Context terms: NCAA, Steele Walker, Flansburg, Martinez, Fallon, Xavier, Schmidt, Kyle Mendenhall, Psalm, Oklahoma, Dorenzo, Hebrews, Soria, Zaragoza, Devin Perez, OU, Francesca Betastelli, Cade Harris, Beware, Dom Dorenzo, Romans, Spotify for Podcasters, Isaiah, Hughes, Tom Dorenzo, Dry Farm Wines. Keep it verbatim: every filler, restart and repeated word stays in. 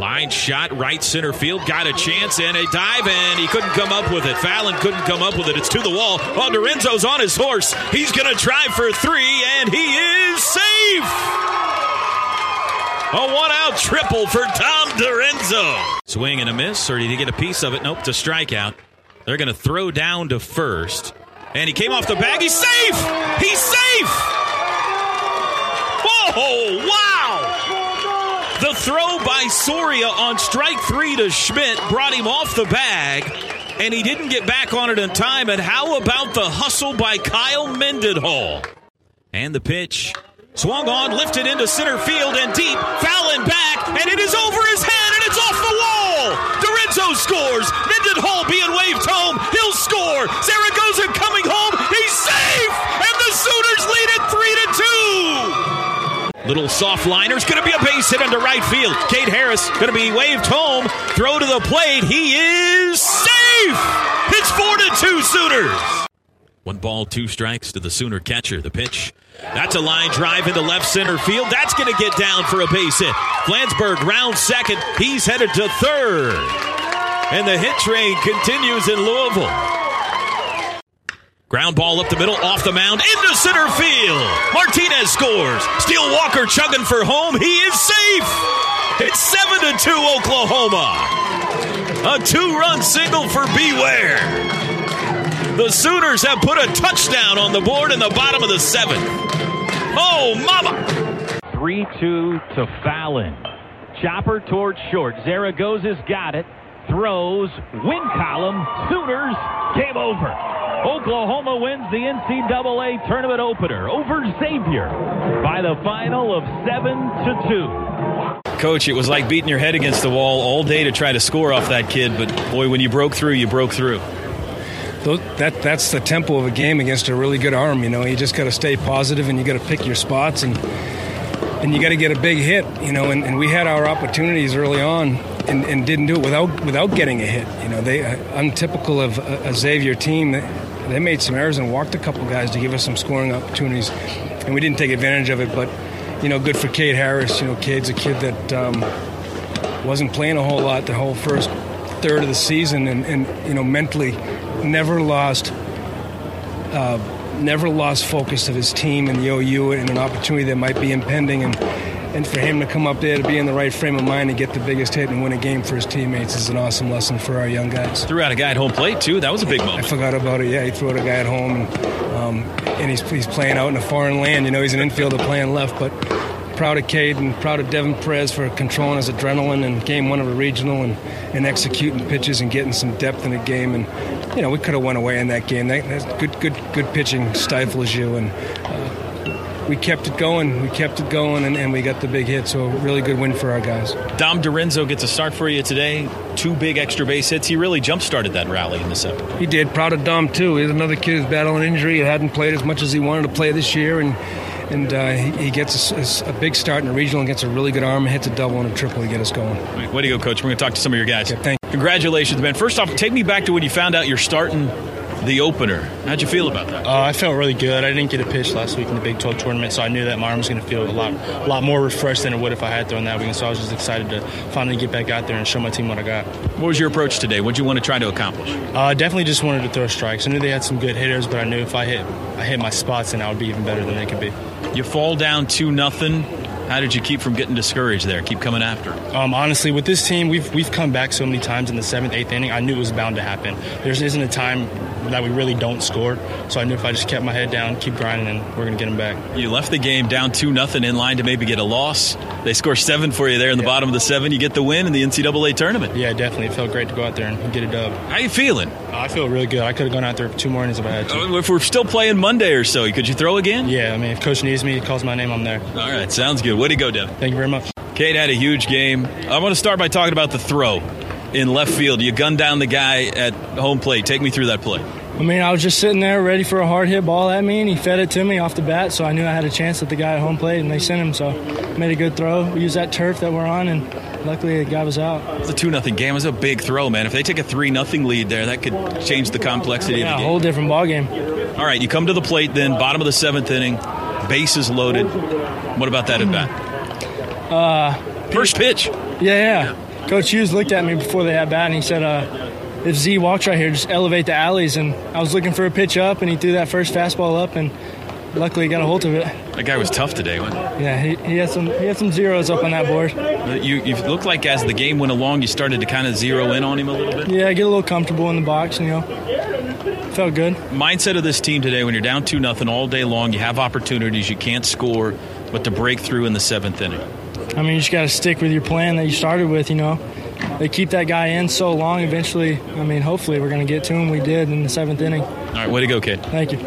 Line shot, right center field, got a chance and a dive, and he couldn't come up with it. Fallon couldn't come up with it. It's to the wall. Oh, Dorenzo's on his horse. He's going to drive for three, and he is safe. A one-out triple for Tom Dorenzo. Swing and a miss, or did he get a piece of it? Nope, to strikeout. They're going to throw down to first, and he came off the bag. He's safe. He's safe. Whoa, wow. The throw by Soria on strike three to Schmidt brought him off the bag, and he didn't get back on it in time. And how about the hustle by Kyle Mendenhall? And the pitch swung on, lifted into center field and deep. Fallon back, and it is over his head, and it's off the wall. Dorenzo scores. Mendenhall being waved home. He'll score. Zaragoza coming home. He's safe, and the Sooners lead it three to two. Little soft liner's going to be a base hit into right field. Cade Harris going to be waved home. Throw to the plate. He is safe. It's four to two Sooners. One ball, two strikes to the Sooner catcher. The pitch. That's a line drive into left center field. That's going to get down for a base hit. Flansburg round second. He's headed to third. And the hit train continues in Louisville. Ground ball up the middle, off the mound, into center field. Martinez scores. Steele Walker chugging for home. He is safe. It's seven to two Oklahoma. A two-run single for Beware. The Sooners have put a touchdown on the board in the bottom of the seventh. Oh, mama. three two to Fallon. Chopper towards short. Zaragoza's got it. Throws. Win column. Sooners. Game over. Oklahoma wins the N C double A tournament opener over Xavier by the final of seven to two. Coach, it was like beating your head against the wall all day to try to score off that kid, but boy, when you broke through, you broke through. That, that's the tempo of a game against a really good arm. You know, you just got to stay positive and you got to pick your spots and and you got to get a big hit. You know, and, and we had our opportunities early on. And, and didn't do it without without getting a hit. You know, they uh, untypical of a, a Xavier team. They, they made some errors and walked a couple guys to give us some scoring opportunities, and we didn't take advantage of it. But you know, good for Cade Harris. You know, Cade's a kid that um, wasn't playing a whole lot the whole first third of the season, and, and you know, mentally never lost uh, never lost focus of his team and the O U and an opportunity that might be impending. And. And for him to come up there to be in the right frame of mind and get the biggest hit and win a game for his teammates is an awesome lesson for our young guys. Threw out a guy at home plate, too. That was a big moment. I forgot about it. Yeah, he threw out a guy at home. And, um, and he's, he's playing out in a foreign land. You know, he's an infielder playing left. But proud of Cade and proud of Devin Perez for controlling his adrenaline in game one of a regional and, and executing pitches and getting some depth in the game. And, you know, we could have went away in that game. That, that's good, good, good pitching stifles you. And uh, We kept it going. We kept it going, and, and we got the big hit, so a really good win for our guys. Dom Dorenzo gets a start for you today. Two big extra base hits. He really jump-started that rally in the seventh. He did. Proud of Dom, too. He's another kid who's battling injury. He hadn't played as much as he wanted to play this year, and and uh, he, he gets a, a, a big start in the regional and gets a really good arm, hits a double and a triple to get us going. All right, way to go, Coach. We're going to talk to some of your guys. Okay, thank you. Congratulations, man. First off, take me back to when you found out you're starting the opener. How'd you feel about that? Uh, I felt really good. I didn't get a pitch last week in the Big twelve tournament, so I knew that my arm was going to feel a lot a lot more refreshed than it would if I had thrown that weekend. So I was just excited to finally get back out there and show my team what I got. What was your approach today? What did you want to try to accomplish? I uh, definitely just wanted to throw strikes. I knew they had some good hitters, but I knew if I hit I hit my spots, then I would be even better than they could be. You fall down two nothing. How did you keep from getting discouraged there? Keep coming after. Um, honestly, with this team, we've we've come back so many times in the seventh, eighth inning. I knew it was bound to happen. There isn't a time that we really don't score. So I knew if I just kept my head down, keep grinding, and we're going to get them back. You left the game down two nothing in line to maybe get a loss. They score seven for you there in the yeah. bottom of the seven. You get the win in the N C double A tournament. Yeah, definitely. It felt great to go out there and get a dub. How you feeling? I feel really good. I could have gone out there for two more innings if I had to. If we're still playing Monday or so, could you throw again? Yeah, I mean, if Coach needs me, he calls my name, I'm there. All right, sounds good. Way to go, Devin. Thank you very much. Cade had a huge game. I want to start by talking about the throw in left field. You gunned down the guy at home plate. Take me through that play. I mean, I was just sitting there ready for a hard hit ball at me, and he fed it to me off the bat, so I knew I had a chance at the guy at home plate, and they sent him, so I made a good throw. We used that turf that we're on, and luckily the guy was out. It's a two nothing game. It was a big throw, man. If they take a three nothing lead there, that could change the complexity yeah, of the game. Yeah, a whole different ball game. All right, you come to the plate then, bottom of the seventh inning, bases loaded. What about that at bat? Uh, First pitch. Yeah, yeah. Coach Hughes looked at me before they had bat, and he said, uh, if Z walks right here, just elevate the alleys. And I was looking for a pitch up, and he threw that first fastball up, and luckily got a hold of it. That guy was tough today, wasn't he? Yeah, he, he had some he had some zeros up on that board. You you looked like as the game went along, you started to kind of zero in on him a little bit? Yeah, get a little comfortable in the box, you know. Felt good. Mindset of this team today, when you're down two nothing all day long, you have opportunities, you can't score, but to break through in the seventh inning. I mean, you just got to stick with your plan that you started with, you know. They keep that guy in so long, eventually, I mean, hopefully we're going to get to him. We did in the seventh inning. All right, way to go, kid. Thank you.